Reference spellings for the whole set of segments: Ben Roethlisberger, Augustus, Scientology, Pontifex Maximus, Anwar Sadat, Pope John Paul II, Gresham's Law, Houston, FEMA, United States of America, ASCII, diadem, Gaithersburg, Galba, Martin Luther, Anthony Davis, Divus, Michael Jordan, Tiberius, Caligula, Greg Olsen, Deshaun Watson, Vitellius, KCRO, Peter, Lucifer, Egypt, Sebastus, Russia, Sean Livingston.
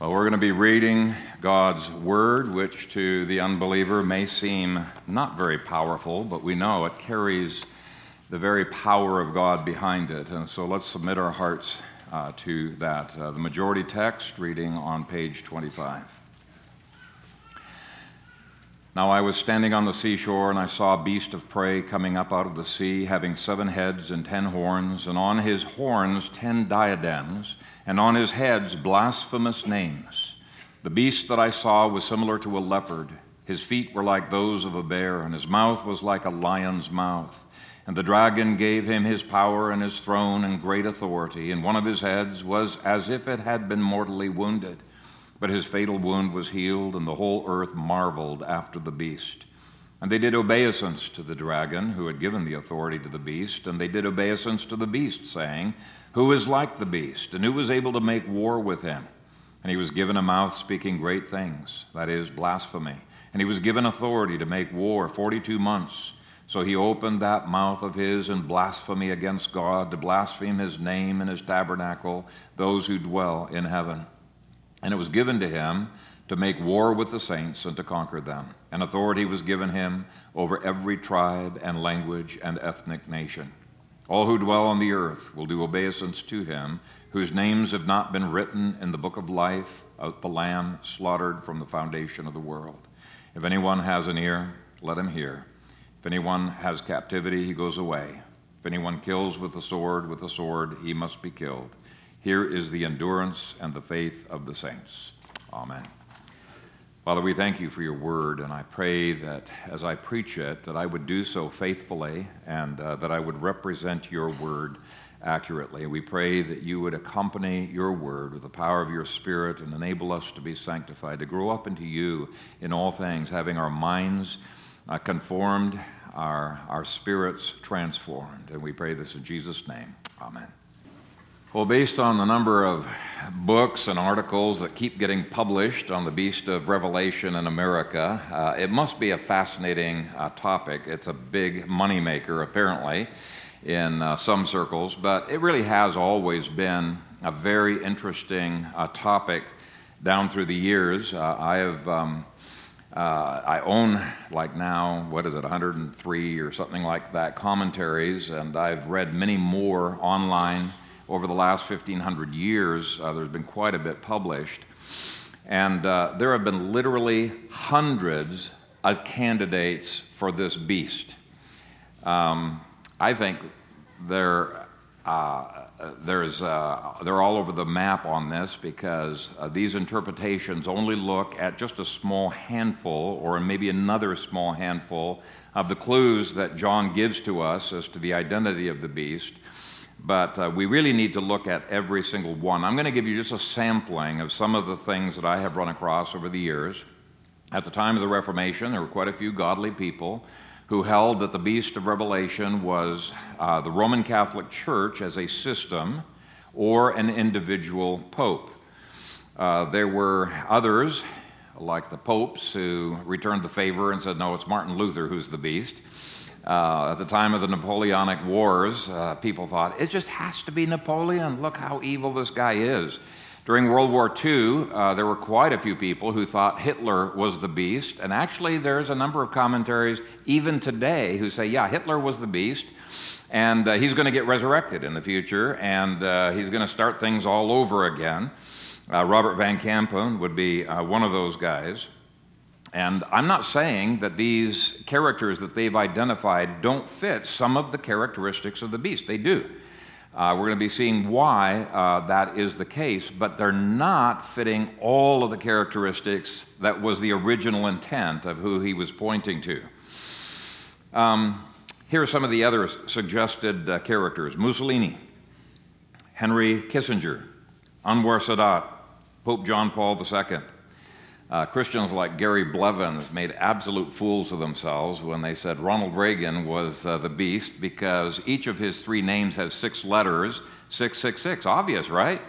Well, we're going to be reading God's Word, which to the unbeliever may seem not very powerful, but we know it carries the very power of God behind it. And so let's submit our hearts to that. The majority text, reading on page 25. Now I was standing on the seashore, and I saw a beast of prey coming up out of the sea, having 7 heads and 10 horns, and on his horns 10 diadems, and on his heads blasphemous names. The beast that I saw was similar to a leopard. His feet were like those of a bear, and his mouth was like a lion's mouth. And the dragon gave him his power and his throne and great authority, and one of his heads was as if it had been mortally wounded. But his fatal wound was healed, and the whole earth marveled after the beast. And they did obeisance to the dragon, who had given the authority to the beast, and they did obeisance to the beast, saying, "Who is like the beast, and who was able to make war with him?" And he was given a mouth speaking great things, that is, blasphemy. And he was given authority to make war 42 months. So he opened that mouth of his in blasphemy against God, to blaspheme his name and his tabernacle, those who dwell in heaven. And it was given to him to make war with the saints and to conquer them. And authority was given him over every tribe and language and ethnic nation. All who dwell on the earth will do obeisance to him, whose names have not been written in the book of life of the Lamb slaughtered from the foundation of the world. If anyone has an ear, let him hear. If anyone has captivity, he goes away. If anyone kills with the sword, he must be killed. Here is the endurance and the faith of the saints. Amen. Father, we thank you for your word, and I pray that as I preach it, that I would do so faithfully and that I would represent your word accurately. We pray that you would accompany your word with the power of your Spirit and enable us to be sanctified, to grow up into you in all things, having our minds conformed, our spirits transformed. And we pray this in Jesus' name. Amen. Well, based on the number of books and articles that keep getting published on the beast of Revelation in America, it must be a fascinating topic. It's a big moneymaker, apparently, in some circles, but it really has always been a very interesting topic down through the years. I own, like now, 103 or something like that, commentaries, and I've read many more online. Over the last 1,500 years, there's been quite a bit published, and there have been literally hundreds of candidates for this beast. I think they're all over the map on this, because these interpretations only look at just a small handful, or maybe another small handful, of the clues that John gives to us as to the identity of the beast. But we really need to look at every single one. I'm going to give you just a sampling of some of the things that I have run across over the years. At the time of the Reformation, there were quite a few godly people who held that the beast of Revelation was the Roman Catholic Church as a system or an individual pope. There were others, like the popes, who returned the favor and said, no, it's Martin Luther who's the beast. At the time of the Napoleonic Wars, people thought, it just has to be Napoleon. Look how evil this guy is. During World War II, there were quite a few people who thought Hitler was the beast. And actually, there's a number of commentaries, even today, who say, yeah, Hitler was the beast. And he's going to get resurrected in the future. And he's going to start things all over again. Robert Van Kampen would be one of those guys. And I'm not saying that these characters that they've identified don't fit some of the characteristics of the beast. They do. We're going to be seeing why that is the case, but they're not fitting all of the characteristics that was the original intent of who he was pointing to. Here are some of the other suggested characters. Mussolini, Henry Kissinger, Anwar Sadat, Pope John Paul II. Christians like Gary Blevins made absolute fools of themselves when they said Ronald Reagan was the beast, because each of his 3 names has 6 letters, 666. Obvious, right?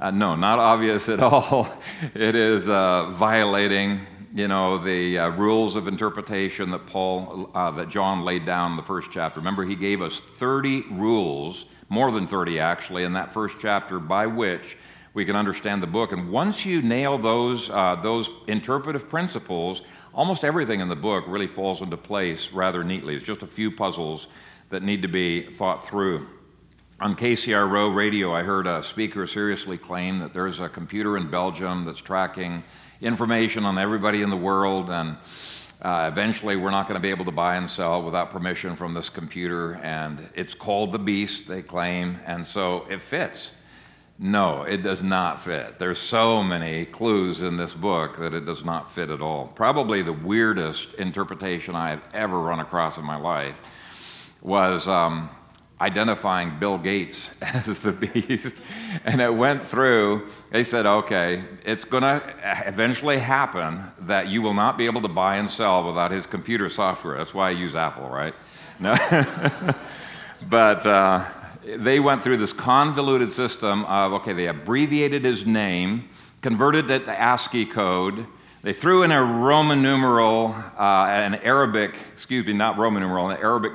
No, not obvious at all. It is violating, the rules of interpretation that John laid down in the first chapter. Remember, he gave us 30 rules, more than 30 actually, in that first chapter by which we can understand the book. And once you nail those interpretive principles, almost everything in the book really falls into place rather neatly. It's just a few puzzles that need to be thought through. On KCRO radio, I heard a speaker seriously claim that there's a computer in Belgium that's tracking information on everybody in the world, and eventually we're not going to be able to buy and sell without permission from this computer, and it's called the beast, they claim, and so it fits. No, it does not fit. There's so many clues in this book that it does not fit at all. Probably the weirdest interpretation I have ever run across in my life was identifying Bill Gates as the beast. And it went through, they said, okay, it's going to eventually happen that you will not be able to buy and sell without his computer software. That's why I use Apple, right? No. But they went through this convoluted system of, okay, they abbreviated his name, converted it to ASCII code. They threw in a Roman numeral, an Arabic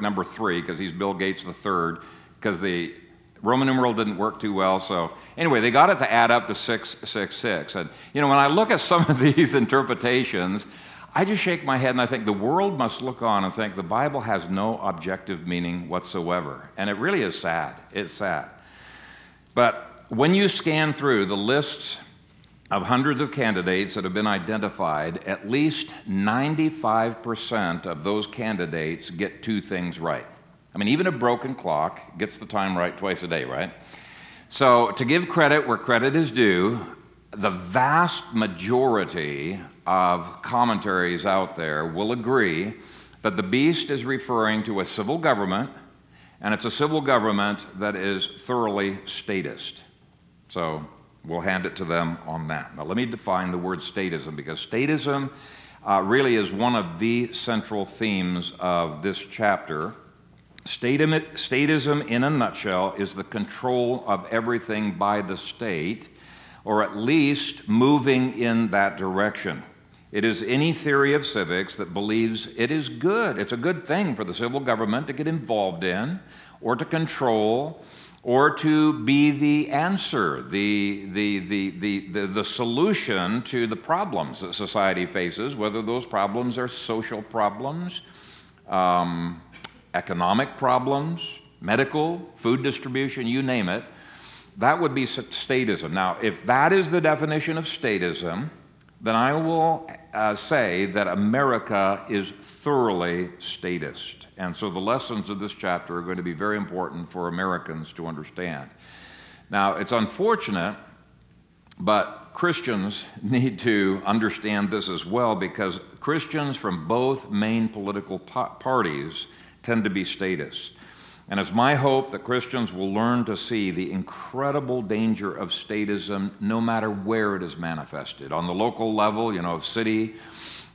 number 3, because he's Bill Gates the third, because the Roman numeral didn't work too well. So anyway, they got it to add up to 666. And, you know, when I look at some of these interpretations, I just shake my head and I think the world must look on and think the Bible has no objective meaning whatsoever. And it really is sad. It's sad. But when you scan through the lists of hundreds of candidates that have been identified, at least 95% of those candidates get two things right. I mean, even a broken clock gets the time right twice a day, right? So to give credit where credit is due, the vast majority of commentaries out there will agree that the beast is referring to a civil government, and it's a civil government that is thoroughly statist. So we'll hand it to them on that. Now, let me define the word statism, because statism really is one of the central themes of this chapter. Statism, in a nutshell, is the control of everything by the state, or at least moving in that direction. It is any theory of civics that believes it is good. It's a good thing for the civil government to get involved in, or to control, or to be the answer, the solution to the problems that society faces, whether those problems are social problems, economic problems, medical, food distribution, you name it. That would be statism. Now, if that is the definition of statism, then I will say that America is thoroughly statist. And so the lessons of this chapter are going to be very important for Americans to understand. Now, it's unfortunate, but Christians need to understand this as well, because Christians from both main political parties tend to be statists. And it's my hope that Christians will learn to see the incredible danger of statism no matter where it is manifested. On the local level, you know, of city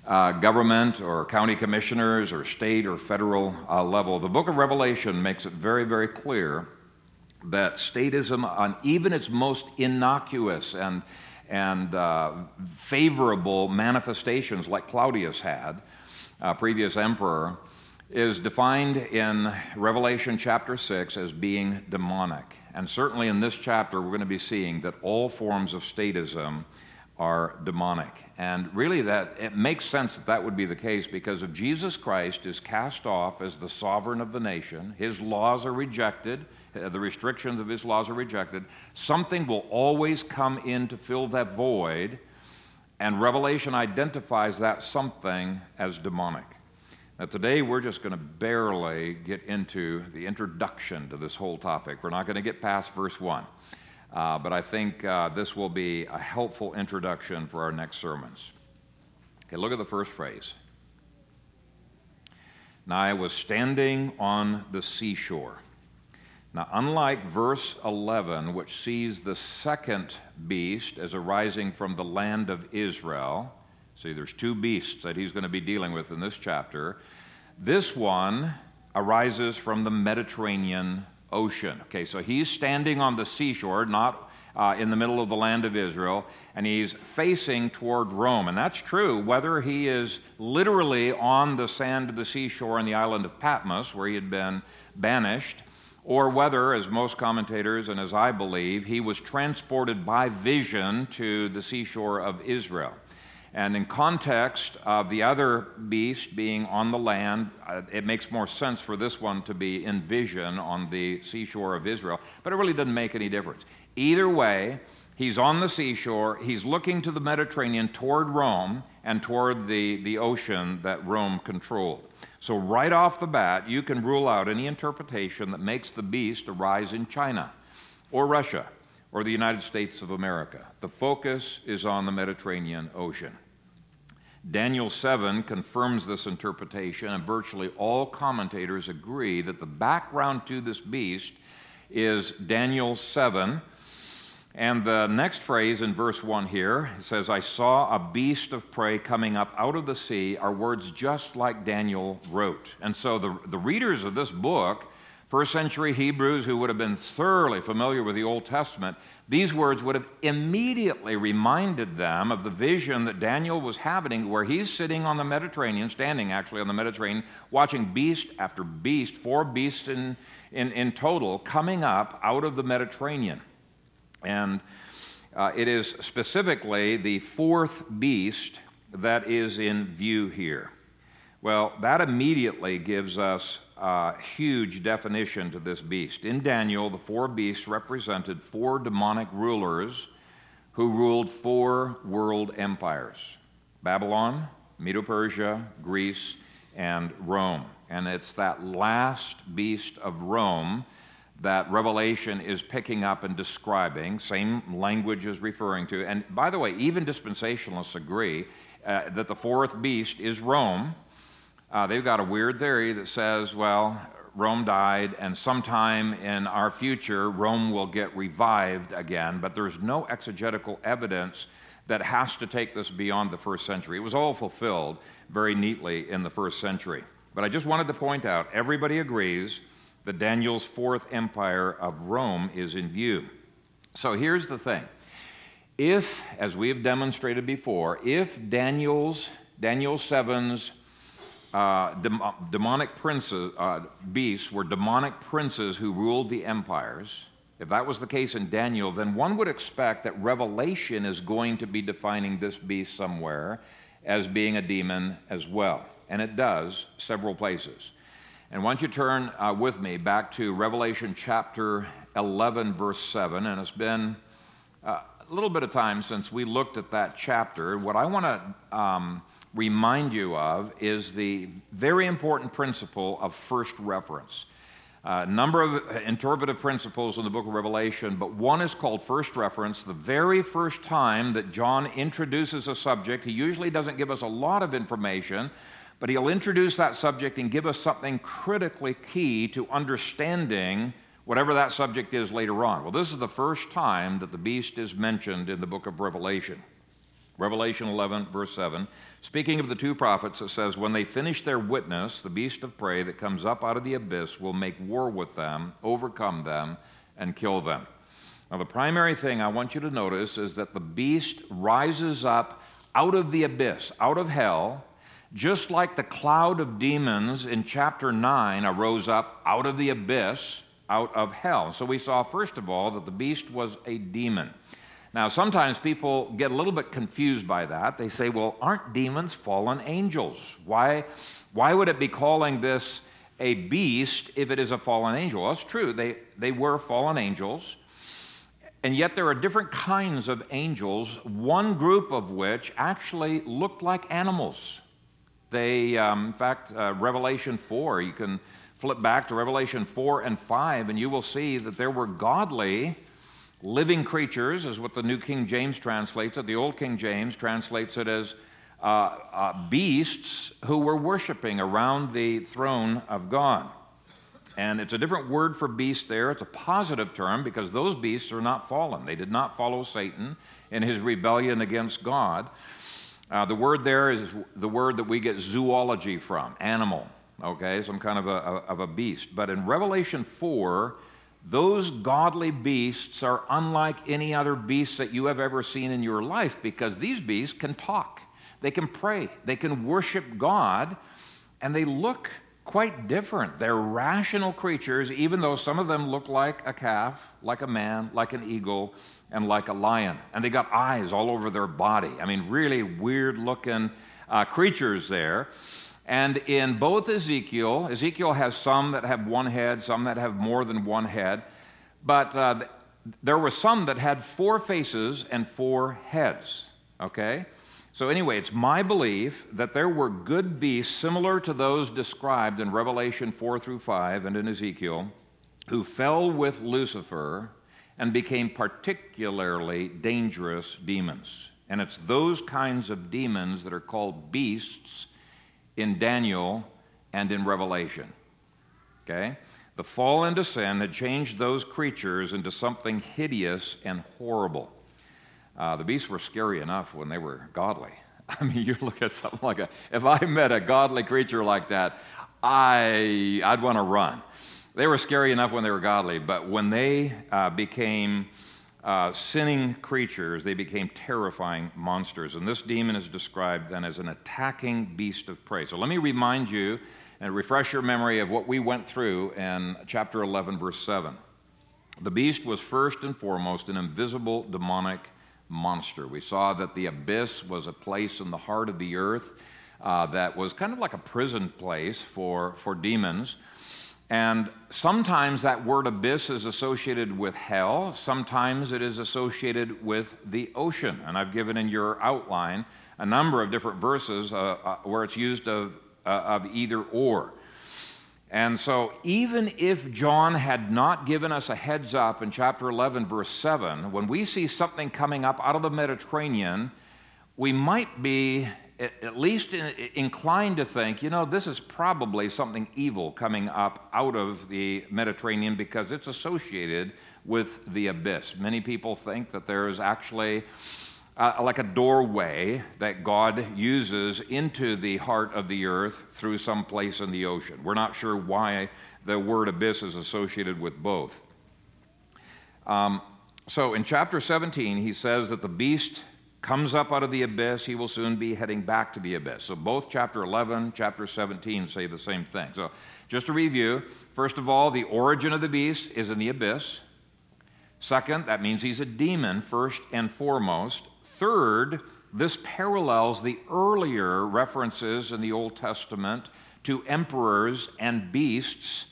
government or county commissioners or state or federal level. The book of Revelation makes it very, very clear that statism, on even its most innocuous and favorable manifestations like Claudius had, previous emperor, is defined in Revelation chapter 6 as being demonic. And certainly in this chapter, we're going to be seeing that all forms of statism are demonic. And really, that it makes sense that that would be the case, because if Jesus Christ is cast off as the sovereign of the nation, his laws are rejected, the restrictions of his laws are rejected, something will always come in to fill that void, and Revelation identifies that something as demonic. Now, today, we're just going to barely get into the introduction to this whole topic. We're not going to get past verse 1. But I think this will be a helpful introduction for our next sermons. Okay, look at the first phrase. Now, I was standing on the seashore. Now, unlike verse 11, which sees the second beast as arising from the land of Israel, see, there's two beasts that he's going to be dealing with in this chapter. This one arises from the Mediterranean Ocean. Okay, so he's standing on the seashore, not in the middle of the land of Israel, and he's facing toward Rome. And that's true whether he is literally on the sand of the seashore on the island of Patmos, where he had been banished, or whether, as most commentators and as I believe, he was transported by vision to the seashore of Israel. And in context of the other beast being on the land, it makes more sense for this one to be in vision on the seashore of Israel, but it really doesn't make any difference. Either way, he's on the seashore, he's looking to the Mediterranean toward Rome and toward the ocean that Rome controlled. So right off the bat, you can rule out any interpretation that makes the beast arise in China or Russia or the United States of America. The focus is on the Mediterranean Ocean. Daniel 7 confirms this interpretation, and virtually all commentators agree that the background to this beast is Daniel 7. And the next phrase in verse 1 here, it says, "I saw a beast of prey coming up out of the sea," are words just like Daniel wrote. And so the readers of this book, first century Hebrews who would have been thoroughly familiar with the Old Testament, these words would have immediately reminded them of the vision that Daniel was having, where he's sitting on the Mediterranean, standing actually on the Mediterranean, watching beast after beast, four beasts in total, coming up out of the Mediterranean. And it is specifically the fourth beast that is in view here. Well, that immediately gives us a huge definition to this beast. In Daniel, the four beasts represented four demonic rulers who ruled four world empires: Babylon, Medo-Persia, Greece, and Rome. And it's that last beast of Rome that Revelation is picking up and describing, same language is referring to. And by the way, even dispensationalists agree that the fourth beast is Rome. They've got a weird theory that says, well, Rome died, and sometime in our future, Rome will get revived again, but there's no exegetical evidence that has to take this beyond the first century. It was all fulfilled very neatly in the first century. But I just wanted to point out, everybody agrees that Daniel's fourth empire of Rome is in view. So here's the thing. If, as we have demonstrated before, if Daniel 7's demonic beasts were demonic princes who ruled the empires, if that was the case in Daniel, then one would expect that Revelation is going to be defining this beast somewhere as being a demon as well. And it does, several places. And why don't you turn with me back to Revelation chapter 11, verse 7. And it's been a little bit of time since we looked at that chapter. What I want to remind you of is the very important principle of first reference. A number of interpretive principles in the book of Revelation, but one is called first reference. The very first time that John introduces a subject, he usually doesn't give us a lot of information, but he'll introduce that subject and give us something critically key to understanding whatever that subject is later on. Well, this is the first time that the beast is mentioned in the book of Revelation. Revelation 11, verse 7. Speaking of the two prophets, it says, "When they finish their witness, the beast of prey that comes up out of the abyss will make war with them, overcome them, and kill them." Now, the primary thing I want you to notice is that the beast rises up out of the abyss, out of hell, just like the cloud of demons in chapter 9 arose up out of the abyss, out of hell. So we saw, first of all, that the beast was a demon. Now, sometimes people get a little bit confused by that. They say, well, aren't demons fallen angels? Why would it be calling this a beast if it is a fallen angel? Well, it's true. They were fallen angels. And yet there are different kinds of angels, one group of which actually looked like animals. They, in fact, Revelation 4, you can flip back to Revelation 4 and 5, and you will see that there were godly living creatures, is what the New King James translates it. The Old King James translates it as beasts who were worshiping around the throne of God. And it's a different word for beast there. It's a positive term because those beasts are not fallen. They did not follow Satan in his rebellion against God. The word there is the word that we get zoology from, animal, okay, some kind of a beast. But in Revelation 4, those godly beasts are unlike any other beasts that you have ever seen in your life, because these beasts can talk, they can pray, they can worship God, and they look quite different. They're rational creatures, even though some of them look like a calf, like a man, like an eagle, and like a lion. And they got eyes all over their body. I mean, really weird-looking creatures there. And in both Ezekiel has some that have one head, some that have more than one head, but there were some that had four faces and four heads, okay? So anyway, it's my belief that there were good beasts similar to those described in Revelation 4 through 5 and in Ezekiel, who fell with Lucifer and became particularly dangerous demons. And it's those kinds of demons that are called beasts in Daniel and in Revelation, okay? The fall into sin had changed those creatures into something hideous and horrible. The beasts were scary enough when they were godly. I mean, you look at something like if I met a godly creature like that, I'd want to run. They were scary enough when they were godly, but when they became sinning creatures, they became terrifying monsters. And this demon is described then as an attacking beast of prey. So let me remind you and refresh your memory of what we went through in chapter 11, verse 7. The beast was first and foremost an invisible demonic monster. We saw that the abyss was a place in the heart of the earth that was kind of like a prison place for demons. And sometimes that word abyss is associated with hell. Sometimes it is associated with the ocean. And I've given in your outline a number of different verses where it's used of either or. And so even if John had not given us a heads up in chapter 11, verse 7, when we see something coming up out of the Mediterranean, we might be at least inclined to think, you know, this is probably something evil coming up out of the Mediterranean because it's associated with the abyss. Many people think that there is actually like a doorway that God uses into the heart of the earth through some place in the ocean. We're not sure why the word abyss is associated with both. So in chapter 17, he says that the beast comes up out of the abyss. He will soon be heading back to the abyss. So both chapter 11, chapter 17 say the same thing. So just to review, first of all, the origin of the beast is in the abyss. Second, that means he's a demon first and foremost. Third, this parallels the earlier references in the Old Testament to emperors and beasts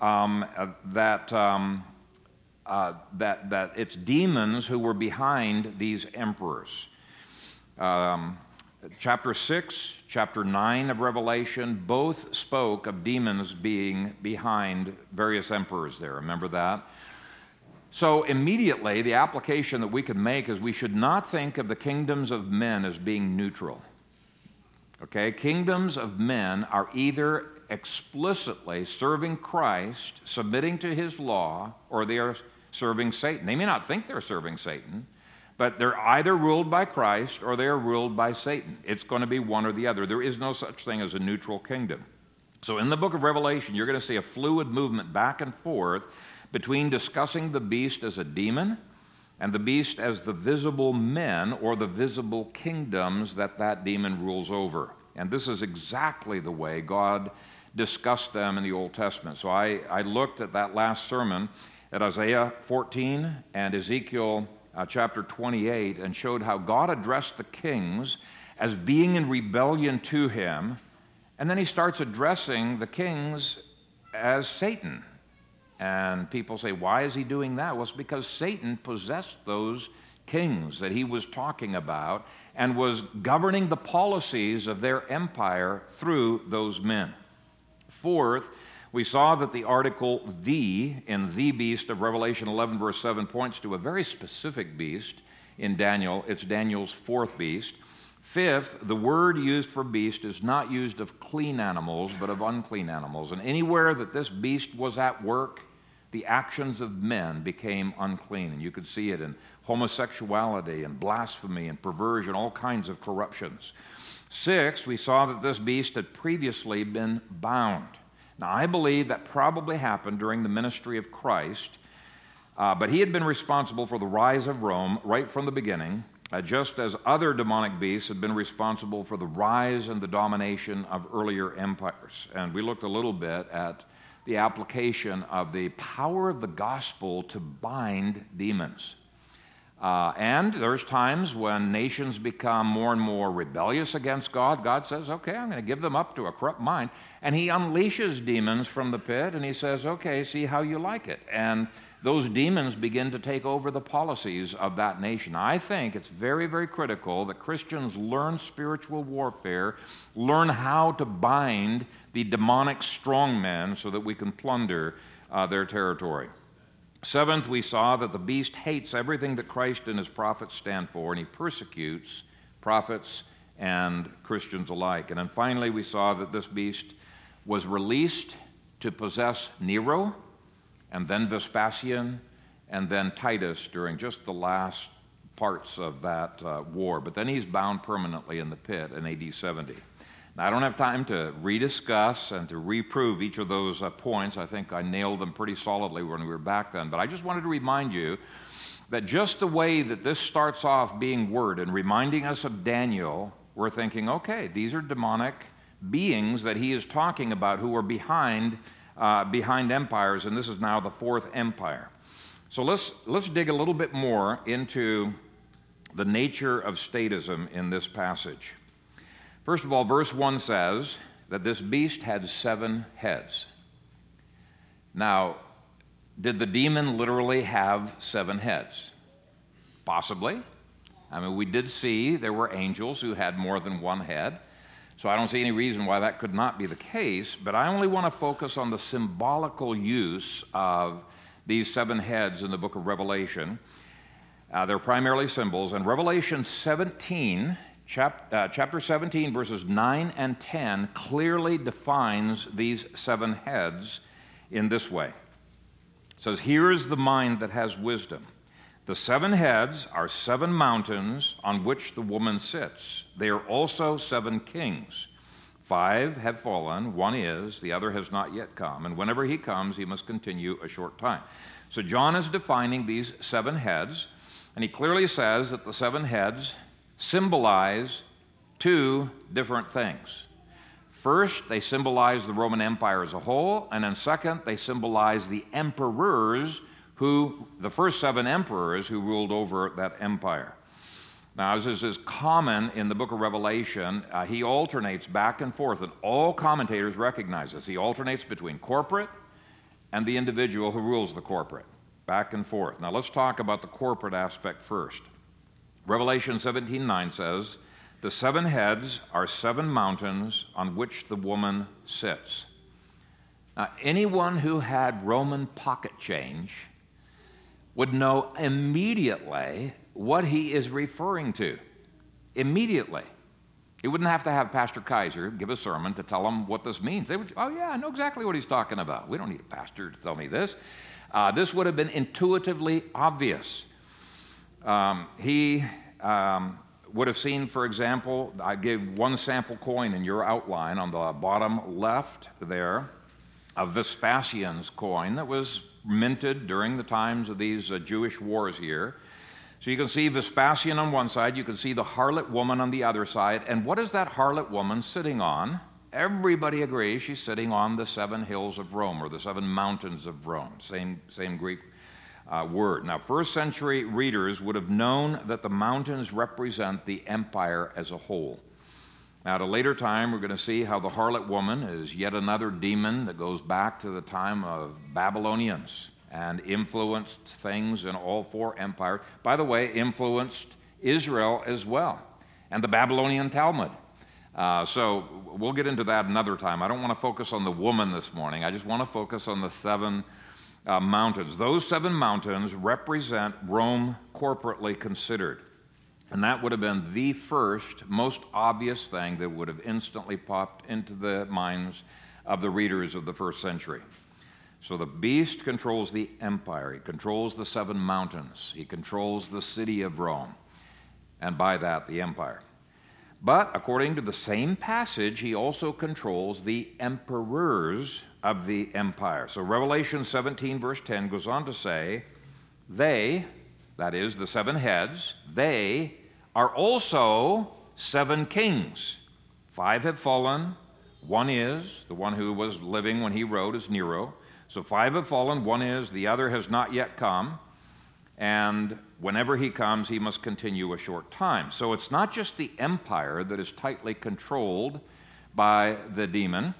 that it's demons who were behind these emperors. Chapter 6, chapter 9 of Revelation both spoke of demons being behind various emperors there. Remember that? So immediately, the application that we can make is we should not think of the kingdoms of men as being neutral, okay? Kingdoms of men are either explicitly serving Christ, submitting to his law, or they are serving Satan. They may not think they're serving Satan, but they're either ruled by Christ or they are ruled by Satan. It's going to be one or the other. There is no such thing as a neutral kingdom. So in the book of Revelation, you're going to see a fluid movement back and forth between discussing the beast as a demon and the beast as the visible men or the visible kingdoms that demon rules over. And this is exactly the way God discussed them in the Old Testament. So I looked at that last sermon at Isaiah 14 and Ezekiel chapter 28 and showed how God addressed the kings as being in rebellion to him, and then he starts addressing the kings as Satan. And people say, why is he doing that? Well, it's because Satan possessed those kings that he was talking about and was governing the policies of their empire through those men. Fourth, we saw that the article "the" in the beast of Revelation 11, verse 7 points to a very specific beast in Daniel. It's Daniel's fourth beast. Fifth, the word used for beast is not used of clean animals, but of unclean animals. And anywhere that this beast was at work, the actions of men became unclean. And you could see it in homosexuality and blasphemy and perversion, all kinds of corruptions. Sixth, we saw that this beast had previously been bound. Now, I believe that probably happened during the ministry of Christ, but he had been responsible for the rise of Rome right from the beginning. just as other demonic beasts had been responsible for the rise and the domination of earlier empires. And we looked a little bit at the application of the power of the gospel to bind demons. And there's times when nations become more and more rebellious against God. God says, okay, I'm going to give them up to a corrupt mind. And he unleashes demons from the pit, and he says, okay, see how you like it. And those demons begin to take over the policies of that nation. I think it's very, very critical that Christians learn spiritual warfare, learn how to bind the demonic strongmen so that we can plunder their territory. Seventh, we saw that the beast hates everything that Christ and his prophets stand for, and he persecutes prophets and Christians alike. And then finally, we saw that this beast was released to possess Nero, and then Vespasian, and then Titus during just the last parts of that war. But then he's bound permanently in the pit in AD 70. Now, I don't have time to rediscuss and to reprove each of those points. I think I nailed them pretty solidly when we were back then. But I just wanted to remind you that just the way that this starts off being word and reminding us of Daniel, we're thinking, okay, these are demonic beings that he is talking about who are behind empires, and this is now the fourth empire. So let's dig a little bit more into the nature of statism in this passage. First of all, verse 1 says that this beast had 7 heads. Now, did the demon literally have 7 heads? Possibly. I mean, we did see there were angels who had more than one head, so I don't see any reason why that could not be the case, but I only want to focus on the symbolical use of these 7 heads in the book of Revelation. They're primarily symbols, and Revelation 17 Chapter 17, verses 9 and 10 clearly defines these 7 heads in this way. It says, here is the mind that has wisdom. The 7 heads are 7 mountains on which the woman sits. They are also 7 kings. 5 have fallen, 1 is, the other has not yet come. And whenever he comes, he must continue a short time. So John is defining these 7 heads, and he clearly says that the 7 heads symbolize 2 different things. First, they symbolize the Roman Empire as a whole, and then second, they symbolize the emperors who, the first 7 emperors who ruled over that empire. Now, as is common in the book of Revelation, he alternates back and forth, and all commentators recognize this. He alternates between corporate and the individual who rules the corporate, back and forth. Now, let's talk about the corporate aspect first. Revelation 17:9 says, the 7 heads are 7 mountains on which the woman sits. Now, anyone who had Roman pocket change would know immediately what he is referring to. Immediately. He wouldn't have to have Pastor Kaiser give a sermon to tell him what this means. They would, oh yeah, I know exactly what he's talking about. We don't need a pastor to tell me this. This would have been intuitively obvious. He would have seen, for example, I gave one sample coin in your outline on the bottom left there, a Vespasian's coin that was minted during the times of these Jewish wars here. So you can see Vespasian on one side, you can see the harlot woman on the other side, and what is that harlot woman sitting on? Everybody agrees she's sitting on the 7 hills of Rome, or the 7 mountains of Rome, same Greek word. Now, first century readers would have known that the mountains represent the empire as a whole. Now, at a later time, we're going to see how the harlot woman is yet another demon that goes back to the time of Babylonians and influenced things in all 4 empires. By the way, influenced Israel as well, and the Babylonian Talmud. So we'll get into that another time. I don't want to focus on the woman this morning. I just want to focus on the 7 mountains. Those 7 mountains represent Rome corporately considered. And that would have been the first, most obvious thing that would have instantly popped into the minds of the readers of the first century. So the beast controls the empire. He controls the 7 mountains. He controls the city of Rome. And by that, the empire. But according to the same passage, he also controls the emperors of the empire. So Revelation 17, verse 10 goes on to say, they, that is the 7 heads, they are also seven kings. Five have fallen. One is, the one who was living when he wrote is Nero. So five have fallen, one is, the other has not yet come. And whenever he comes, he must continue a short time. So it's not just the empire that is tightly controlled by the demon.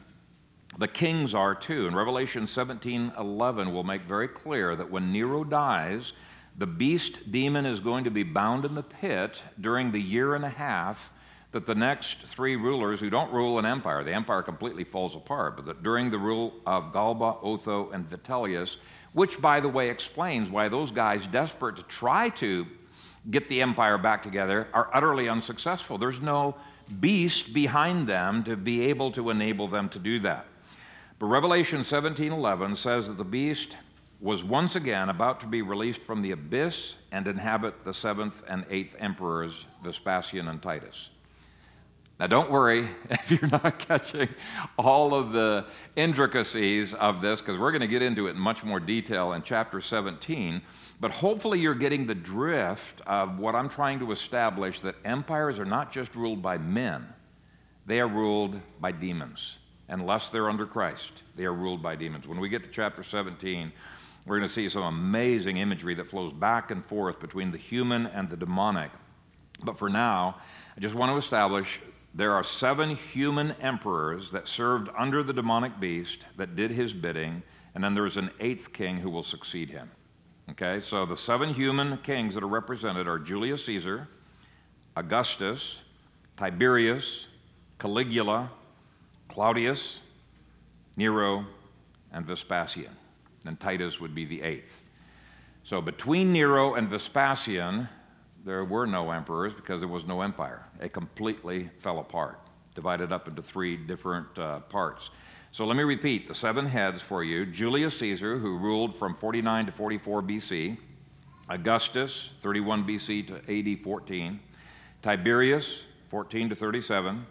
The kings are too. And Revelation 17:11 will make very clear that when Nero dies, the beast demon is going to be bound in the pit during the year and a half that the next three rulers who don't rule an empire, the empire completely falls apart, but that during the rule of Galba, Otho, and Vitellius, which, by the way, explains why those guys, desperate to try to get the empire back together, are utterly unsuccessful. There's no beast behind them to be able to enable them to do that. But Revelation 17:11 says that the beast was once again about to be released from the abyss and inhabit the seventh and eighth emperors, Vespasian and Titus. Now, don't worry if you're not catching all of the intricacies of this, because we're going to get into it in much more detail in chapter 17, but hopefully you're getting the drift of what I'm trying to establish, that empires are not just ruled by men, they are ruled by demons. Unless they're under Christ, they are ruled by demons. When we get to chapter 17, we're going to see some amazing imagery that flows back and forth between the human and the demonic. But for now, I just want to establish there are seven human emperors that served under the demonic beast that did his bidding, and then there is an eighth king who will succeed him. Okay, so the seven human kings that are represented are Julius Caesar, Augustus, Tiberius, Caligula, Claudius, Nero, and Vespasian. And Titus would be the eighth. So between Nero and Vespasian, there were no emperors because there was no empire. It completely fell apart, divided up into three different parts. So let me repeat the seven heads for you. Julius Caesar, who ruled from 49 to 44 BC, Augustus, 31 BC to AD 14, Tiberius, 14 to 37,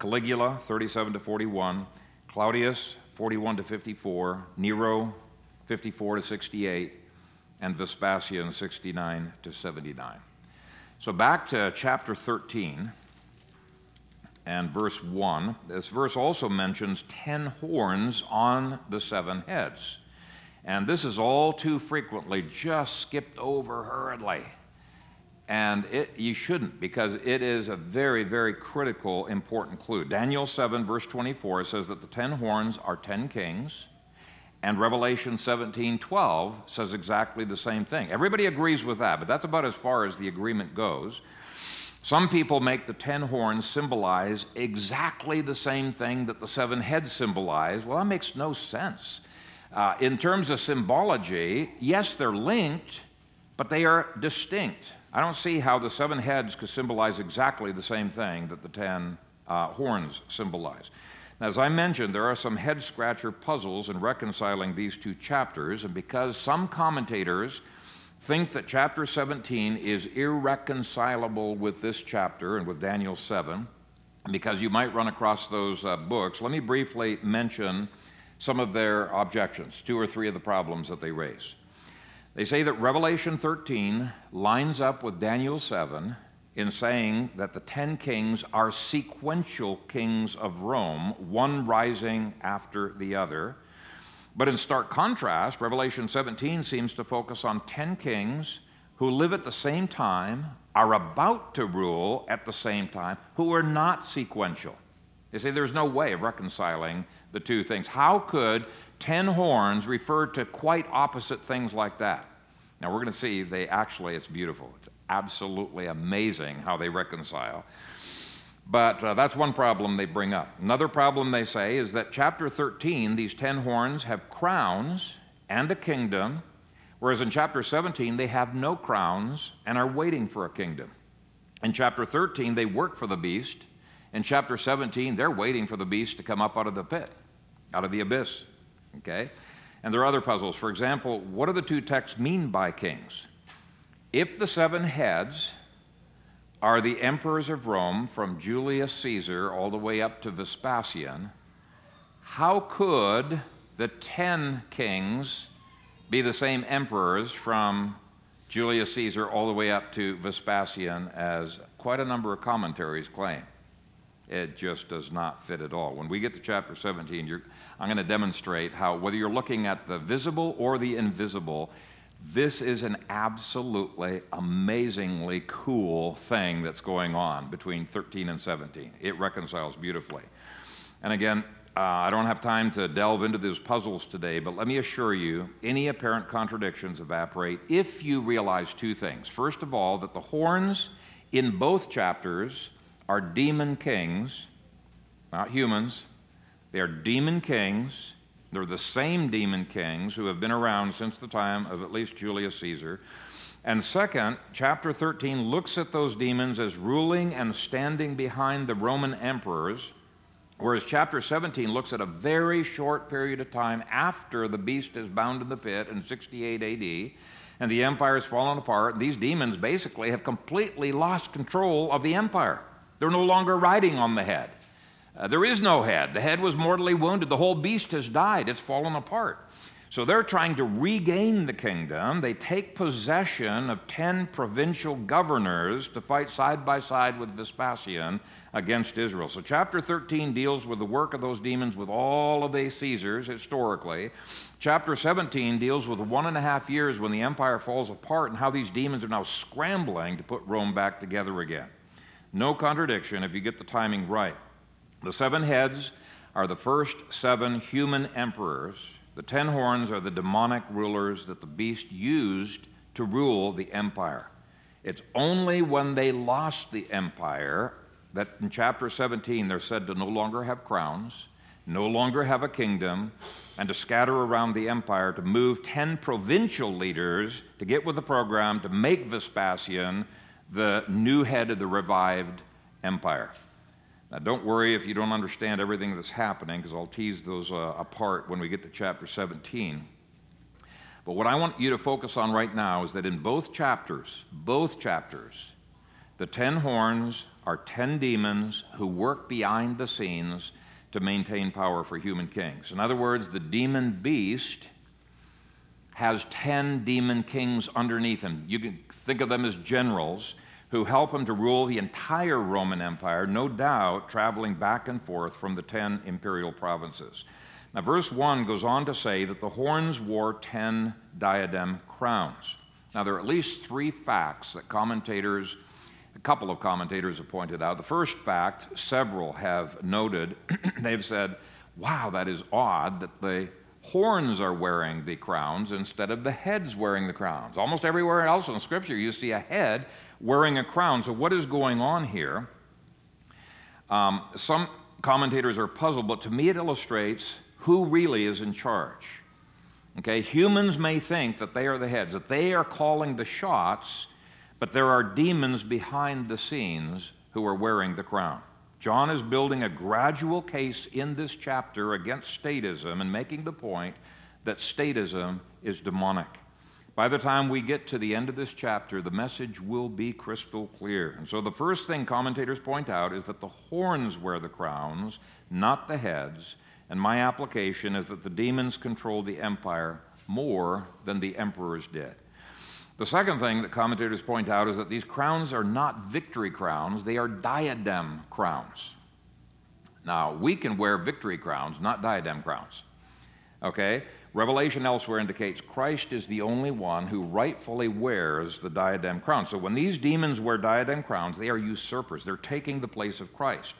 Caligula, 37 to 41, Claudius, 41 to 54, Nero, 54 to 68, and Vespasian, 69 to 79. So back to chapter 13 and verse 1. This verse also mentions 10 horns on the seven heads. And this is all too frequently just skipped over hurriedly. And you shouldn't, because it is a very, very critical, important clue. Daniel 7, verse 24 says that the 10 horns are 10 kings. And Revelation 17:12 says exactly the same thing. Everybody agrees with that, but that's about as far as the agreement goes. Some people make the 10 horns symbolize exactly the same thing that the seven heads symbolize. Well, that makes no sense. In terms of symbology, yes, they're linked, but they are distinct. I don't see how the seven heads could symbolize exactly the same thing that the 10 horns symbolize. Now, as I mentioned, there are some head-scratcher puzzles in reconciling these two chapters, and because some commentators think that chapter 17 is irreconcilable with this chapter and with Daniel 7, and because you might run across those books, let me briefly mention some of their objections, two or three of the problems that they raise. They say that Revelation 13 lines up with Daniel 7 in saying that the 10 kings are sequential kings of Rome, one rising after the other. But in stark contrast, Revelation 17 seems to focus on 10 kings who live at the same time, are about to rule at the same time, who are not sequential. They say there's no way of reconciling the two things. How could 10 horns refer to quite opposite things like that? Now, we're going to see they actually, it's beautiful. It's absolutely amazing how they reconcile. But that's one problem they bring up. Another problem they say is that chapter 13, these 10 horns have crowns and a kingdom, whereas in chapter 17, they have no crowns and are waiting for a kingdom. In chapter 13, they work for the beast. In chapter 17, they're waiting for the beast to come up out of the pit, out of the abyss. Okay? And there are other puzzles. For example, what do the two texts mean by kings? If the seven heads are the emperors of Rome from Julius Caesar all the way up to Vespasian, how could the 10 kings be the same emperors from Julius Caesar all the way up to Vespasian, as quite a number of commentaries claim. It just does not fit at all. When we get to chapter 17, I'm going to demonstrate how, whether you're looking at the visible or the invisible, this is an absolutely amazingly cool thing that's going on between 13 and 17. It reconciles beautifully. And again, I don't have time to delve into these puzzles today, but let me assure you, any apparent contradictions evaporate if you realize two things. First of all, that the horns in both chapters are demon kings, not humans. They are demon kings. They're the same demon kings who have been around since the time of at least Julius Caesar. And second, chapter 13 looks at those demons as ruling and standing behind the Roman emperors, whereas chapter 17 looks at a very short period of time after the beast is bound in the pit in 68 AD, and the empire has fallen apart. These demons basically have completely lost control of the empire. They're no longer riding on the head. There is no head. The head was mortally wounded. The whole beast has died. It's fallen apart. So they're trying to regain the kingdom. They take possession of 10 provincial governors to fight side by side with Vespasian against Israel. So chapter 13 deals with the work of those demons with all of the Caesars historically. Chapter 17 deals with 1.5 years when the empire falls apart and how these demons are now scrambling to put Rome back together again. No contradiction if you get the timing right. The 7 heads are the first 7 human emperors. The 10 horns are the demonic rulers that the beast used to rule the empire. It's only when they lost the empire that in chapter 17 they're said to no longer have crowns, no longer have a kingdom, and to scatter around the empire to move 10 provincial leaders to get with the program to make Vespasian the new head of the revived empire. Now, don't worry if you don't understand everything that's happening, because I'll tease those apart when we get to chapter 17. But what I want you to focus on right now is that in both chapters, the 10 horns are 10 demons who work behind the scenes to maintain power for human kings. In other words, the demon beast has 10 demon kings underneath him. You can think of them as generals who help him to rule the entire Roman Empire, no doubt traveling back and forth from the 10 imperial provinces. Now, verse 1 goes on to say that the horns wore 10 diadem crowns. Now, there are at least 3 facts that a couple of commentators have pointed out. The first fact, several have noted, they've said, wow, that is odd that the horns are wearing the crowns instead of the heads wearing the crowns. Almost everywhere else in Scripture, you see a head wearing a crown. So what is going on here? Some commentators are puzzled, but to me it illustrates who really is in charge. Okay, humans may think that they are the heads, that they are calling the shots, but there are demons behind the scenes who are wearing the crown. John is building a gradual case in this chapter against statism and making the point that statism is demonic. By the time we get to the end of this chapter, the message will be crystal clear. And so the first thing commentators point out is that the horns wear the crowns, not the heads. And my application is that the demons control the empire more than the emperors did. The second thing that commentators point out is that these crowns are not victory crowns, they are diadem crowns. Now, we can wear victory crowns, not diadem crowns, okay? Revelation elsewhere indicates Christ is the only one who rightfully wears the diadem crown. So when these demons wear diadem crowns, they are usurpers. They're taking the place of Christ.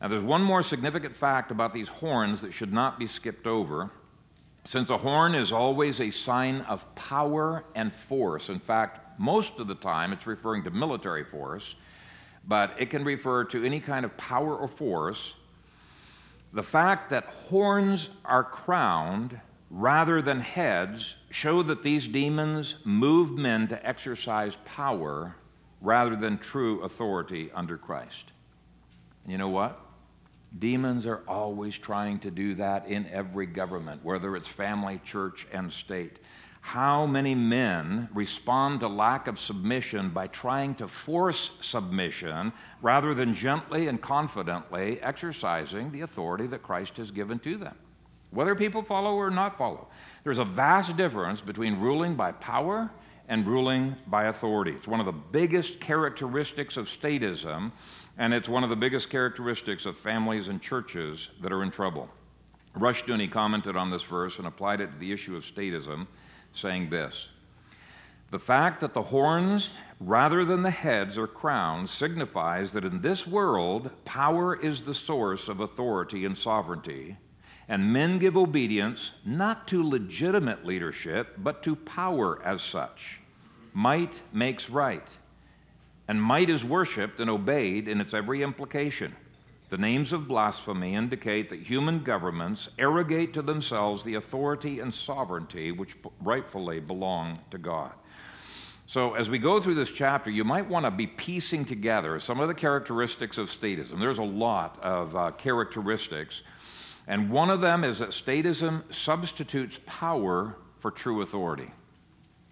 Now, there's one more significant fact about these horns that should not be skipped over. Since a horn is always a sign of power and force, in fact, most of the time it's referring to military force, but it can refer to any kind of power or force, the fact that horns are crowned rather than heads show that these demons move men to exercise power rather than true authority under Christ. You know what? Demons are always trying to do that in every government, whether it's family, church, and state. How many men respond to lack of submission by trying to force submission rather than gently and confidently exercising the authority that Christ has given to them, whether people follow or not follow? There's a vast difference between ruling by power and ruling by authority. It's one of the biggest characteristics of statism, and it's one of the biggest characteristics of families and churches that are in trouble. Rushdoony commented on this verse and applied it to the issue of statism, saying this: "The fact that the horns rather than the heads or crowns signifies that in this world power is the source of authority and sovereignty, and men give obedience not to legitimate leadership but to power as such. Might makes right, and might is worshipped and obeyed in its every implication. The names of blasphemy indicate that human governments arrogate to themselves the authority and sovereignty which rightfully belong to God." So as we go through this chapter, you might want to be piecing together some of the characteristics of statism. There's a lot of characteristics, and one of them is that statism substitutes power for true authority.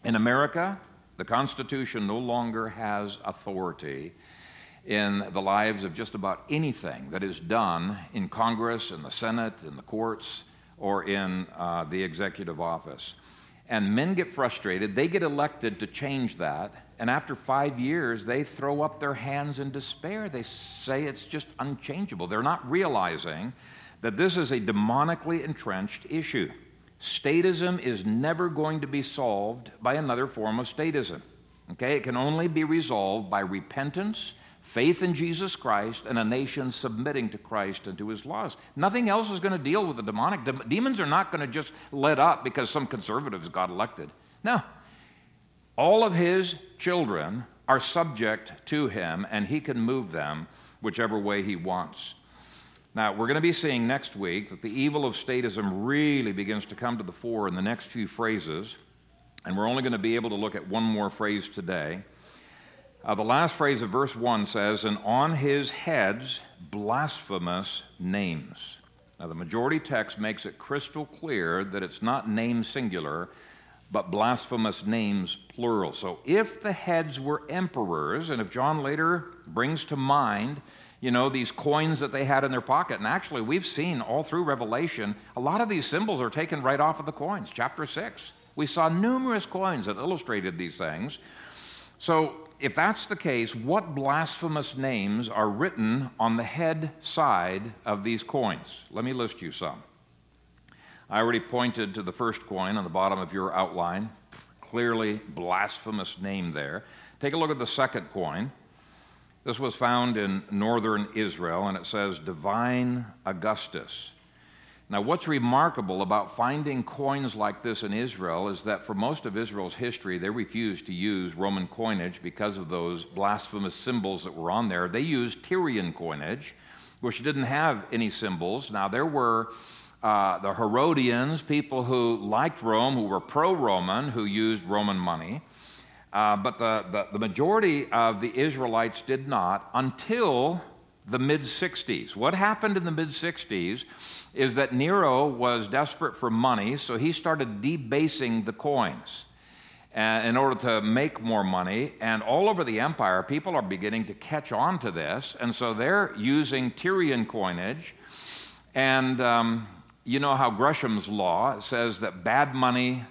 In America, the Constitution no longer has authority in the lives of just about anything that is done in Congress, in the Senate, in the courts, or in the executive office. And men get frustrated. They get elected to change that. And after 5 years, they throw up their hands in despair. They say it's just unchangeable. They're not realizing that this is a demonically entrenched issue. Statism is never going to be solved by another form of statism. Okay? It can only be resolved by repentance, faith in Jesus Christ, and a nation submitting to Christ and to his laws. Nothing else is going to deal with the demonic. Demons are not going to just let up because some conservatives got elected. No. All of his children are subject to him, and he can move them whichever way he wants. Now, we're going to be seeing next week that the evil of statism really begins to come to the fore in the next few phrases, and we're only going to be able to look at one more phrase today. The last phrase of verse 1 says, "And on his heads, blasphemous names." Now, the majority text makes it crystal clear that it's not name singular, but blasphemous names plural. So if the heads were emperors, and if John later brings to mind, you know, these coins that they had in their pocket, and actually we've seen all through Revelation, a lot of these symbols are taken right off of the coins. Chapter 6, we saw numerous coins that illustrated these things. So if that's the case, what blasphemous names are written on the head side of these coins? Let me list you some. I already pointed to the first coin on the bottom of your outline. Clearly blasphemous name there. Take a look at the second coin. This was found in northern Israel, and it says Divine Augustus. Now, what's remarkable about finding coins like this in Israel is that for most of Israel's history, they refused to use Roman coinage because of those blasphemous symbols that were on there. They used Tyrian coinage, which didn't have any symbols. Now, there were the Herodians, people who liked Rome, who were pro-Roman, who used Roman money. But the majority of the Israelites did not until the mid-'60s. What happened in the mid-'60s is that Nero was desperate for money, so he started debasing the coins in order to make more money. And all over the empire, people are beginning to catch on to this, and so they're using Tyrian coinage. And you know how Gresham's law says that bad money,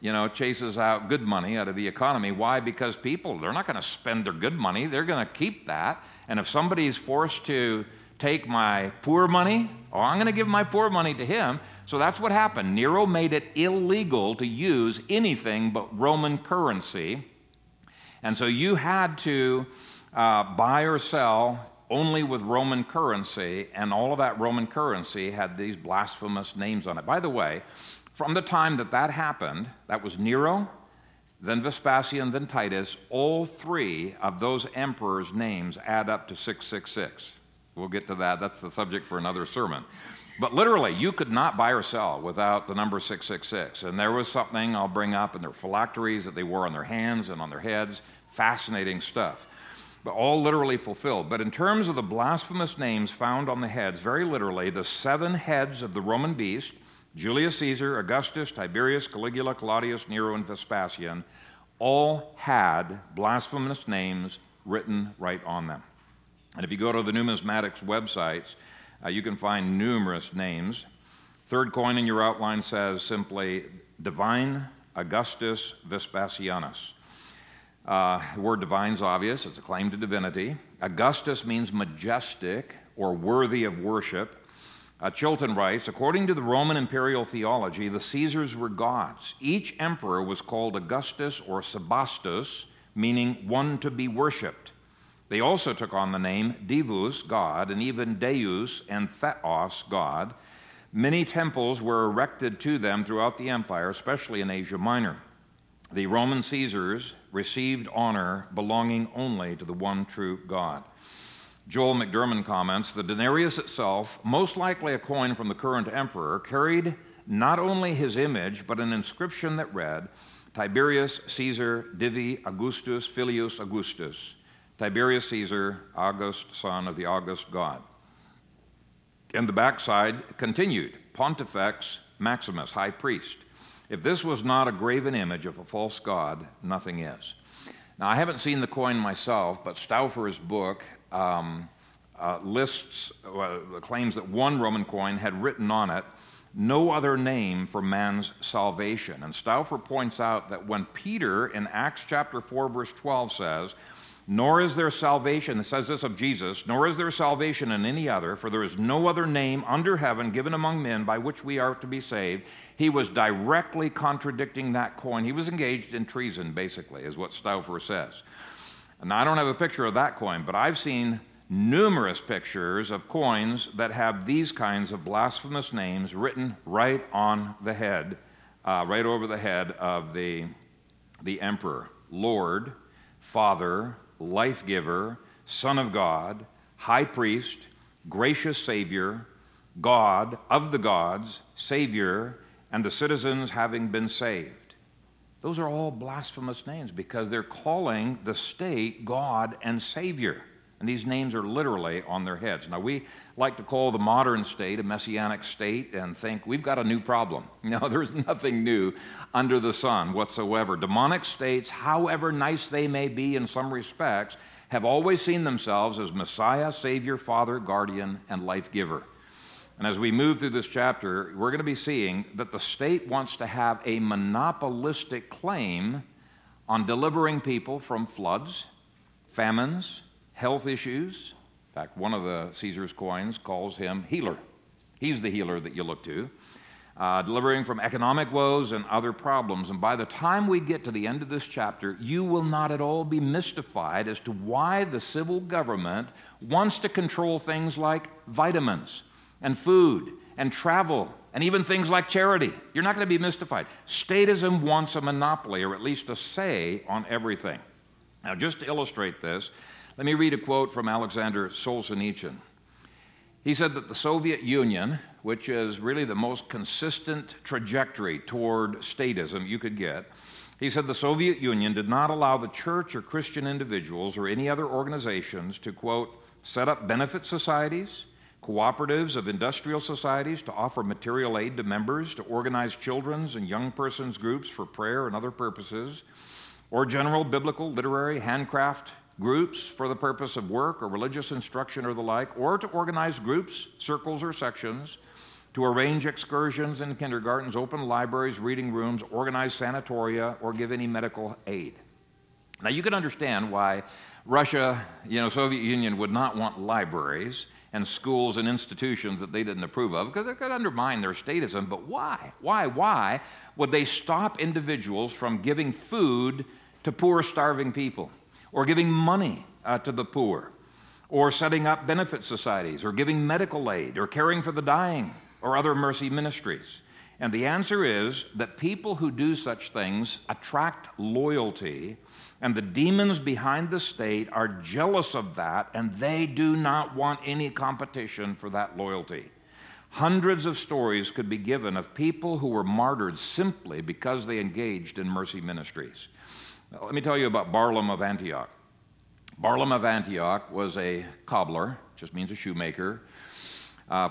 you know, chases out good money out of the economy. Why? Because people, they're not going to spend their good money. They're going to keep that. And if somebody's forced to take my poor money, oh, I'm going to give my poor money to him. So that's what happened. Nero made it illegal to use anything but Roman currency. And so you had to buy or sell only with Roman currency, and all of that Roman currency had these blasphemous names on it. By the way, from the time that happened, that was Nero, then Vespasian, then Titus, all three of those emperors' names add up to 666. We'll get to that. That's the subject for another sermon. But literally, you could not buy or sell without the number 666. And there was something I'll bring up in their phylacteries that they wore on their hands and on their heads. Fascinating stuff. But all literally fulfilled. But in terms of the blasphemous names found on the heads, very literally, the seven heads of the Roman beast, Julius Caesar, Augustus, Tiberius, Caligula, Claudius, Nero, and Vespasian, all had blasphemous names written right on them. And if you go to the numismatics websites, you can find numerous names. Third coin in your outline says simply Divine Augustus Vespasianus. The word divine's obvious. It's a claim to divinity. Augustus means majestic or worthy of worship. Chilton writes, according to the Roman imperial theology, the Caesars were gods. Each emperor was called Augustus or Sebastus, meaning one to be worshipped. They also took on the name Divus, God, and even Deus and Theos, God. Many temples were erected to them throughout the empire, especially in Asia Minor. The Roman Caesars received honor belonging only to the one true God. Joel McDermott comments, the denarius itself, most likely a coin from the current emperor, carried not only his image, but an inscription that read, Tiberius Caesar Divi Augustus Filius Augustus, Tiberius Caesar, August, son of the August God. And the backside continued, Pontifex Maximus, high priest. If this was not a graven image of a false god, nothing is. Now, I haven't seen the coin myself, but Stauffer's book claims that one Roman coin had written on it, no other name for man's salvation. And Stauffer points out that when Peter in Acts chapter 4, verse 12 says, nor is there salvation, it says this of Jesus, nor is there salvation in any other, for there is no other name under heaven given among men by which we are to be saved. He was directly contradicting that coin. He was engaged in treason, basically, is what Stauffer says. Now, I don't have a picture of that coin, but I've seen numerous pictures of coins that have these kinds of blasphemous names written right on the head, right over the head of the emperor. Lord, Father, Life Giver, Son of God, High Priest, Gracious Savior, God of the gods, Savior, and the citizens having been saved. Those are all blasphemous names because they're calling the state God and Savior. And these names are literally on their heads. Now, we like to call the modern state a messianic state and think we've got a new problem. No, there's nothing new under the sun whatsoever. Demonic states, however nice they may be in some respects, have always seen themselves as Messiah, Savior, Father, Guardian, and Life Giver. And as we move through this chapter, we're going to be seeing that the state wants to have a monopolistic claim on delivering people from floods, famines, health issues. In fact, one of the Caesar's coins calls him healer. He's the healer that you look to. Delivering from economic woes and other problems. And by the time we get to the end of this chapter, you will not at all be mystified as to why the civil government wants to control things like vitamins and food, and travel, and even things like charity. You're not going to be mystified. Statism wants a monopoly, or at least a say, on everything. Now, just to illustrate this, let me read a quote from Alexander Solzhenitsyn. He said that the Soviet Union, which is really the most consistent trajectory toward statism you could get, he said the Soviet Union did not allow the church or Christian individuals or any other organizations to, quote, set up benefit societies, cooperatives of industrial societies to offer material aid to members, to organize children's and young persons groups for prayer and other purposes, or general biblical, literary, handcraft groups for the purpose of work or religious instruction or the like, or to organize groups, circles, or sections, to arrange excursions in kindergartens, open libraries, reading rooms, organize sanatoria, or give any medical aid. Now, you can understand why Russia, Soviet Union would not want libraries and schools and institutions that they didn't approve of because it could undermine their statism. But why? Why would they stop individuals from giving food to poor, starving people or giving money to the poor or setting up benefit societies or giving medical aid or caring for the dying or other mercy ministries? And the answer is that people who do such things attract loyalty, and the demons behind the state are jealous of that, and they do not want any competition for that loyalty. Hundreds of stories could be given of people who were martyred simply because they engaged in mercy ministries. Now, let me tell you about Barlaam of Antioch. Barlaam of Antioch was a cobbler, just means a shoemaker,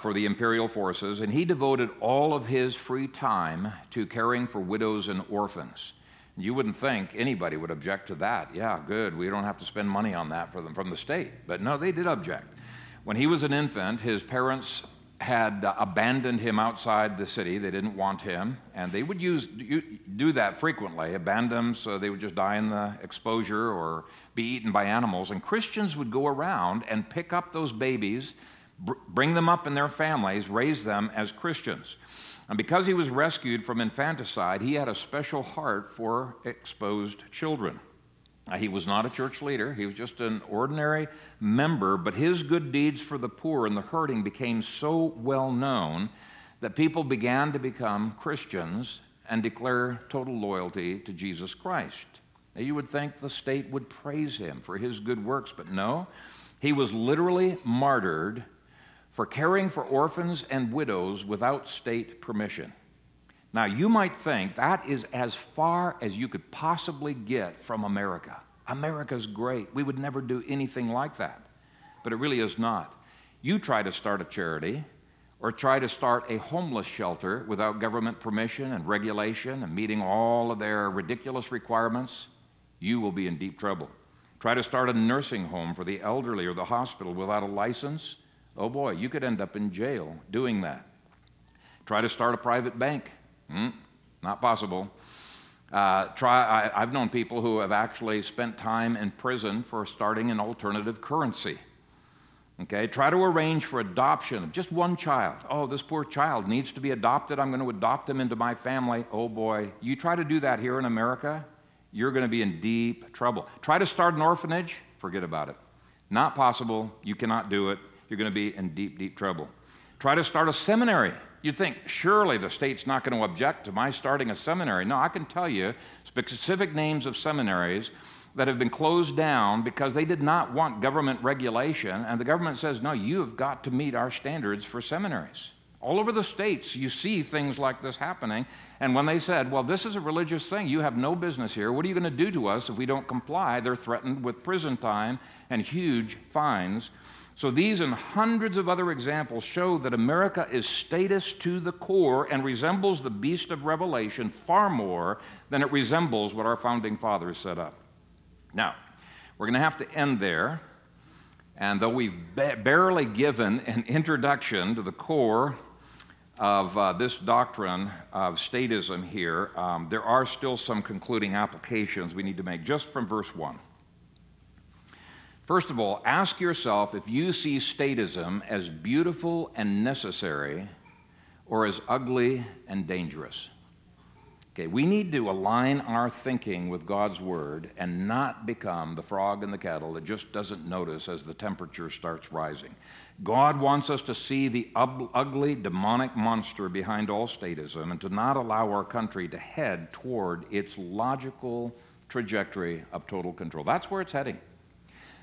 for the imperial forces, and he devoted all of his free time to caring for widows and orphans. You wouldn't think anybody would object to that. Yeah, good, we don't have to spend money on that for them from the state. But no, they did object. When he was an infant, his parents had abandoned him outside the city. They didn't want him, and they would do that frequently, abandon him so they would just die in the exposure or be eaten by animals. And Christians would go around and pick up those babies, bring them up in their families, raise them as Christians. And because he was rescued from infanticide, he had a special heart for exposed children. He was not a church leader. He was just an ordinary member, but his good deeds for the poor and the hurting became so well known that people began to become Christians and declare total loyalty to Jesus Christ. Now, you would think the state would praise him for his good works, but no. He was literally martyred for caring for orphans and widows without state permission. Now, you might think that is as far as you could possibly get from America. America's great. We would never do anything like that. But it really is not. You try to start a charity or try to start a homeless shelter without government permission and regulation and meeting all of their ridiculous requirements, you will be in deep trouble. Try to start a nursing home for the elderly or the hospital without a license. Oh boy, you could end up in jail doing that. Try to start a private bank. Not possible. I've known people who have actually spent time in prison for starting an alternative currency. Okay, try to arrange for adoption of just one child. Oh, this poor child needs to be adopted. I'm going to adopt him into my family. Oh boy, you try to do that here in America, you're going to be in deep trouble. Try to start an orphanage, forget about it. Not possible. You cannot do it. You're going to be in deep, deep trouble. Try to start a seminary. You'd think, surely the state's not going to object to my starting a seminary. No, I can tell you specific names of seminaries that have been closed down because they did not want government regulation, and the government says, no, you have got to meet our standards for seminaries. All over the states, you see things like this happening, and when they said, well, this is a religious thing, you have no business here, what are you going to do to us if we don't comply? They're threatened with prison time and huge fines. So these and hundreds of other examples show that America is statist to the core and resembles the beast of Revelation far more than it resembles what our founding fathers set up. Now, we're going to have to end there, and though we've barely given an introduction to the core of this doctrine of statism here, there are still some concluding applications we need to make just from verse 1. First of all, ask yourself if you see statism as beautiful and necessary or as ugly and dangerous. Okay, we need to align our thinking with God's Word and not become the frog in the kettle that just doesn't notice as the temperature starts rising. God wants us to see the ugly, demonic monster behind all statism and to not allow our country to head toward its logical trajectory of total control. That's where it's heading.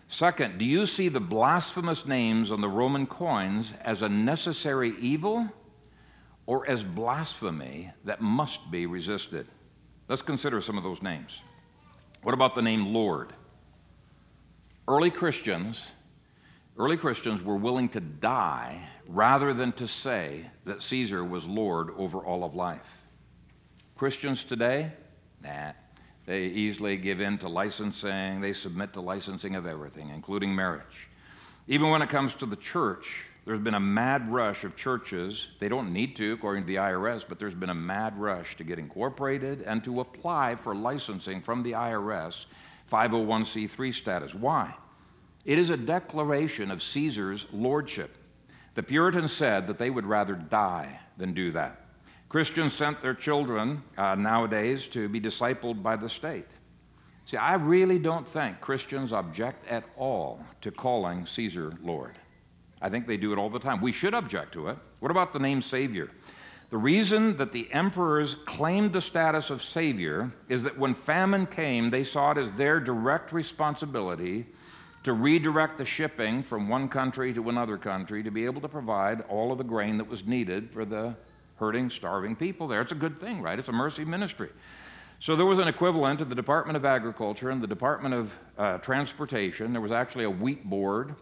Second, do you see the blasphemous names on the Roman coins as a necessary evil or as blasphemy that must be resisted? Let's consider some of those names. What about the name Lord? Early Christians were willing to die rather than to say that Caesar was Lord over all of life. Christians today? Nah. They easily give in to licensing. They submit to licensing of everything, including marriage. Even when it comes to the church, there's been a mad rush of churches. They don't need to, according to the IRS, but there's been a mad rush to get incorporated and to apply for licensing from the IRS 501c3 status. Why? It is a declaration of Caesar's lordship. The Puritans said that they would rather die than do that. Christians sent their children nowadays to be discipled by the state. See, I really don't think Christians object at all to calling Caesar Lord. I think they do it all the time. We should object to it. What about the name Savior? The reason that the emperors claimed the status of Savior is that when famine came, they saw it as their direct responsibility to redirect the shipping from one country to another country to be able to provide all of the grain that was needed for the hurting, starving people there. It's a good thing, right? It's a mercy ministry. So there was an equivalent of the Department of Agriculture and the Department of Transportation. There was actually a wheat board.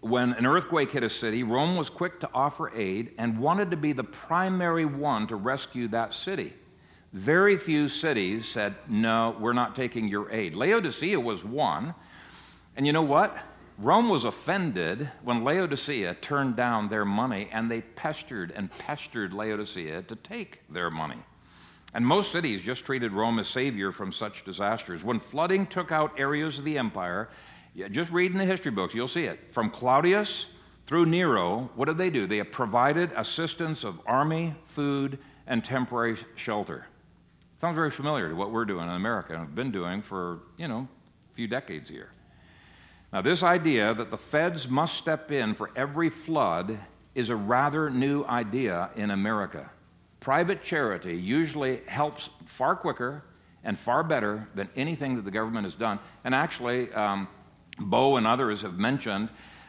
When an earthquake hit a city, Rome was quick to offer aid and wanted to be the primary one to rescue that city. Very few cities said, no, we're not taking your aid. Laodicea was one. And you know what? Rome was offended when Laodicea turned down their money, and they pestered Laodicea to take their money. And most cities just treated Rome as savior from such disasters. When flooding took out areas of the empire, just read in the history books, you'll see it. From Claudius through Nero, what did they do? They provided assistance of army, food, and temporary shelter. Sounds very familiar to what we're doing in America and have been doing for, a few decades here. Now, this idea that the feds must step in for every flood is a rather new idea in America. Private charity usually helps far quicker and far better than anything that the government has done. And actually, Bo and others have mentioned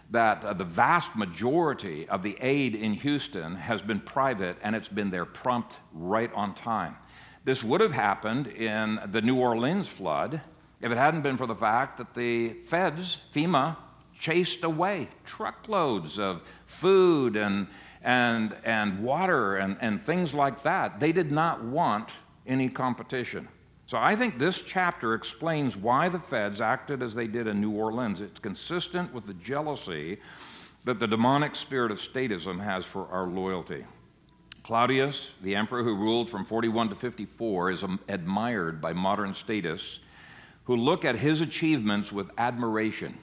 that the vast majority of the aid in Houston has been private, and it's been there prompt, right on time. This would have happened in the New Orleans flood if it hadn't been for the fact that the feds, FEMA, chased away truckloads of food and water and things like that. They did not want any competition. So I think this chapter explains why the feds acted as they did in New Orleans. It's consistent with the jealousy that the demonic spirit of statism has for our loyalty. Claudius, the emperor who ruled from 41 to 54, is admired by modern statists who look at his achievements with admiration.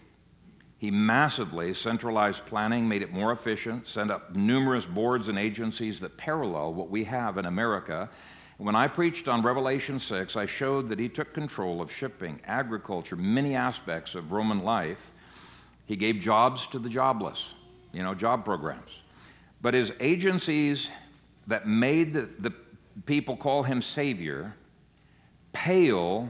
He massively centralized planning, made it more efficient, set up numerous boards and agencies that parallel what we have in America. When I preached on Revelation 6, I showed that he took control of shipping, agriculture, many aspects of Roman life. He gave jobs to the jobless, job programs. But his agencies that made the people call him Savior pale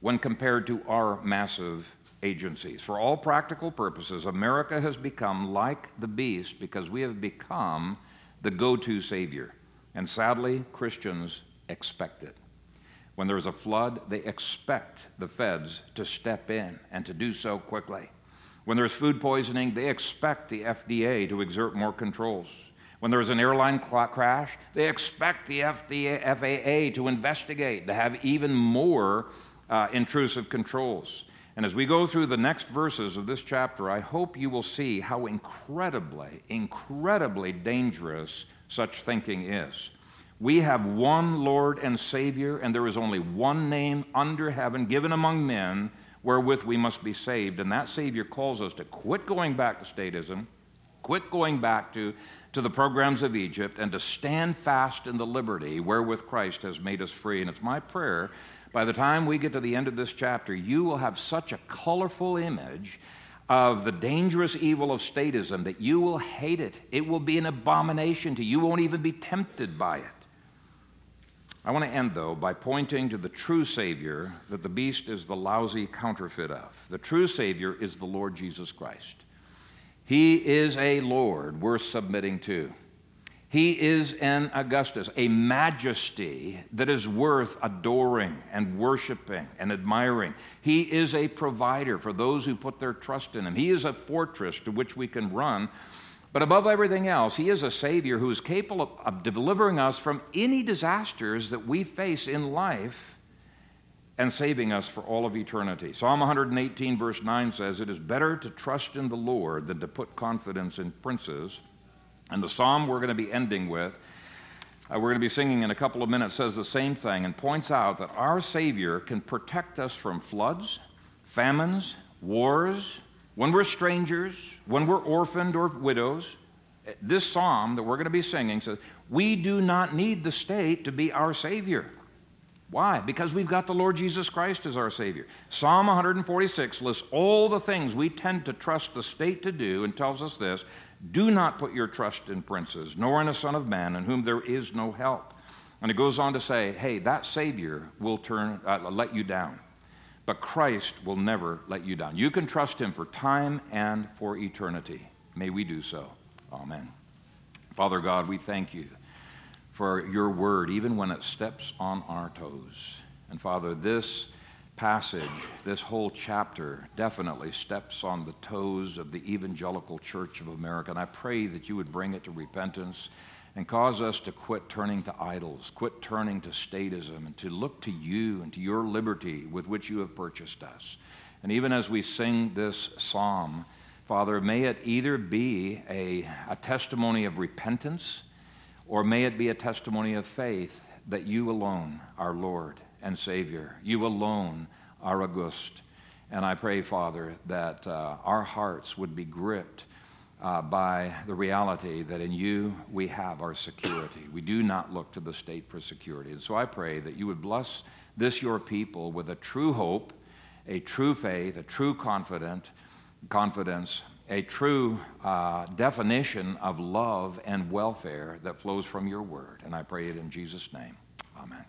when compared to our massive agencies. For all practical purposes, America has become like the beast because we have become the go-to savior. And sadly, Christians expect it. When there's a flood, they expect the feds to step in and to do so quickly. When there's food poisoning, they expect the FDA to exert more controls. When there's an airline crash, they expect the FAA to investigate, to have even more intrusive controls. And as we go through the next verses of this chapter, I hope you will see how incredibly dangerous such thinking is. We have one Lord and Savior, and there is only one name under heaven given among men wherewith we must be saved. And that Savior calls us to quit going back to statism, quit going back to the programs of Egypt, and to stand fast in the liberty wherewith Christ has made us free. And it's my prayer, by the time we get to the end of this chapter, you will have such a colorful image of the dangerous evil of statism that you will hate it. It will be an abomination to you. You won't even be tempted by it. I want to end, though, by pointing to the true Savior that the beast is the lousy counterfeit of. The true Savior is the Lord Jesus Christ. He is a Lord worth submitting to. He is an Augustus, a majesty that is worth adoring and worshiping and admiring. He is a provider for those who put their trust in him. He is a fortress to which we can run. But above everything else, he is a Savior who is capable of delivering us from any disasters that we face in life and saving us for all of eternity. Psalm 118, verse 9 says, "It is better to trust in the Lord than to put confidence in princes." And the psalm we're going to be ending with, we're going to be singing in a couple of minutes, says the same thing and points out that our Savior can protect us from floods, famines, wars, when we're strangers, when we're orphaned or widows. This psalm that we're going to be singing says, we do not need the state to be our Savior. Why? Because we've got the Lord Jesus Christ as our Savior. Psalm 146 lists all the things we tend to trust the state to do and tells us this: do not put your trust in princes, nor in a son of man in whom there is no help. And it goes on to say, hey, that Savior will let you down, but Christ will never let you down. You can trust him for time and for eternity. May we do so. Amen. Father God, we thank you for your word, even when it steps on our toes. And Father, this passage, this whole chapter, definitely steps on the toes of the evangelical church of America. And I pray that you would bring it to repentance and cause us to quit turning to idols, quit turning to statism, and to look to you and to your liberty with which you have purchased us. And even as we sing this psalm, Father, may it either be a testimony of repentance, or may it be a testimony of faith that you alone are Lord and Savior. You alone are August. And I pray, Father, that our hearts would be gripped by the reality that in you we have our security. We do not look to the state for security. And so I pray that you would bless this, your people, with a true hope, a true faith, a true confidence, a true definition of love and welfare that flows from your word. And I pray it in Jesus' name. Amen.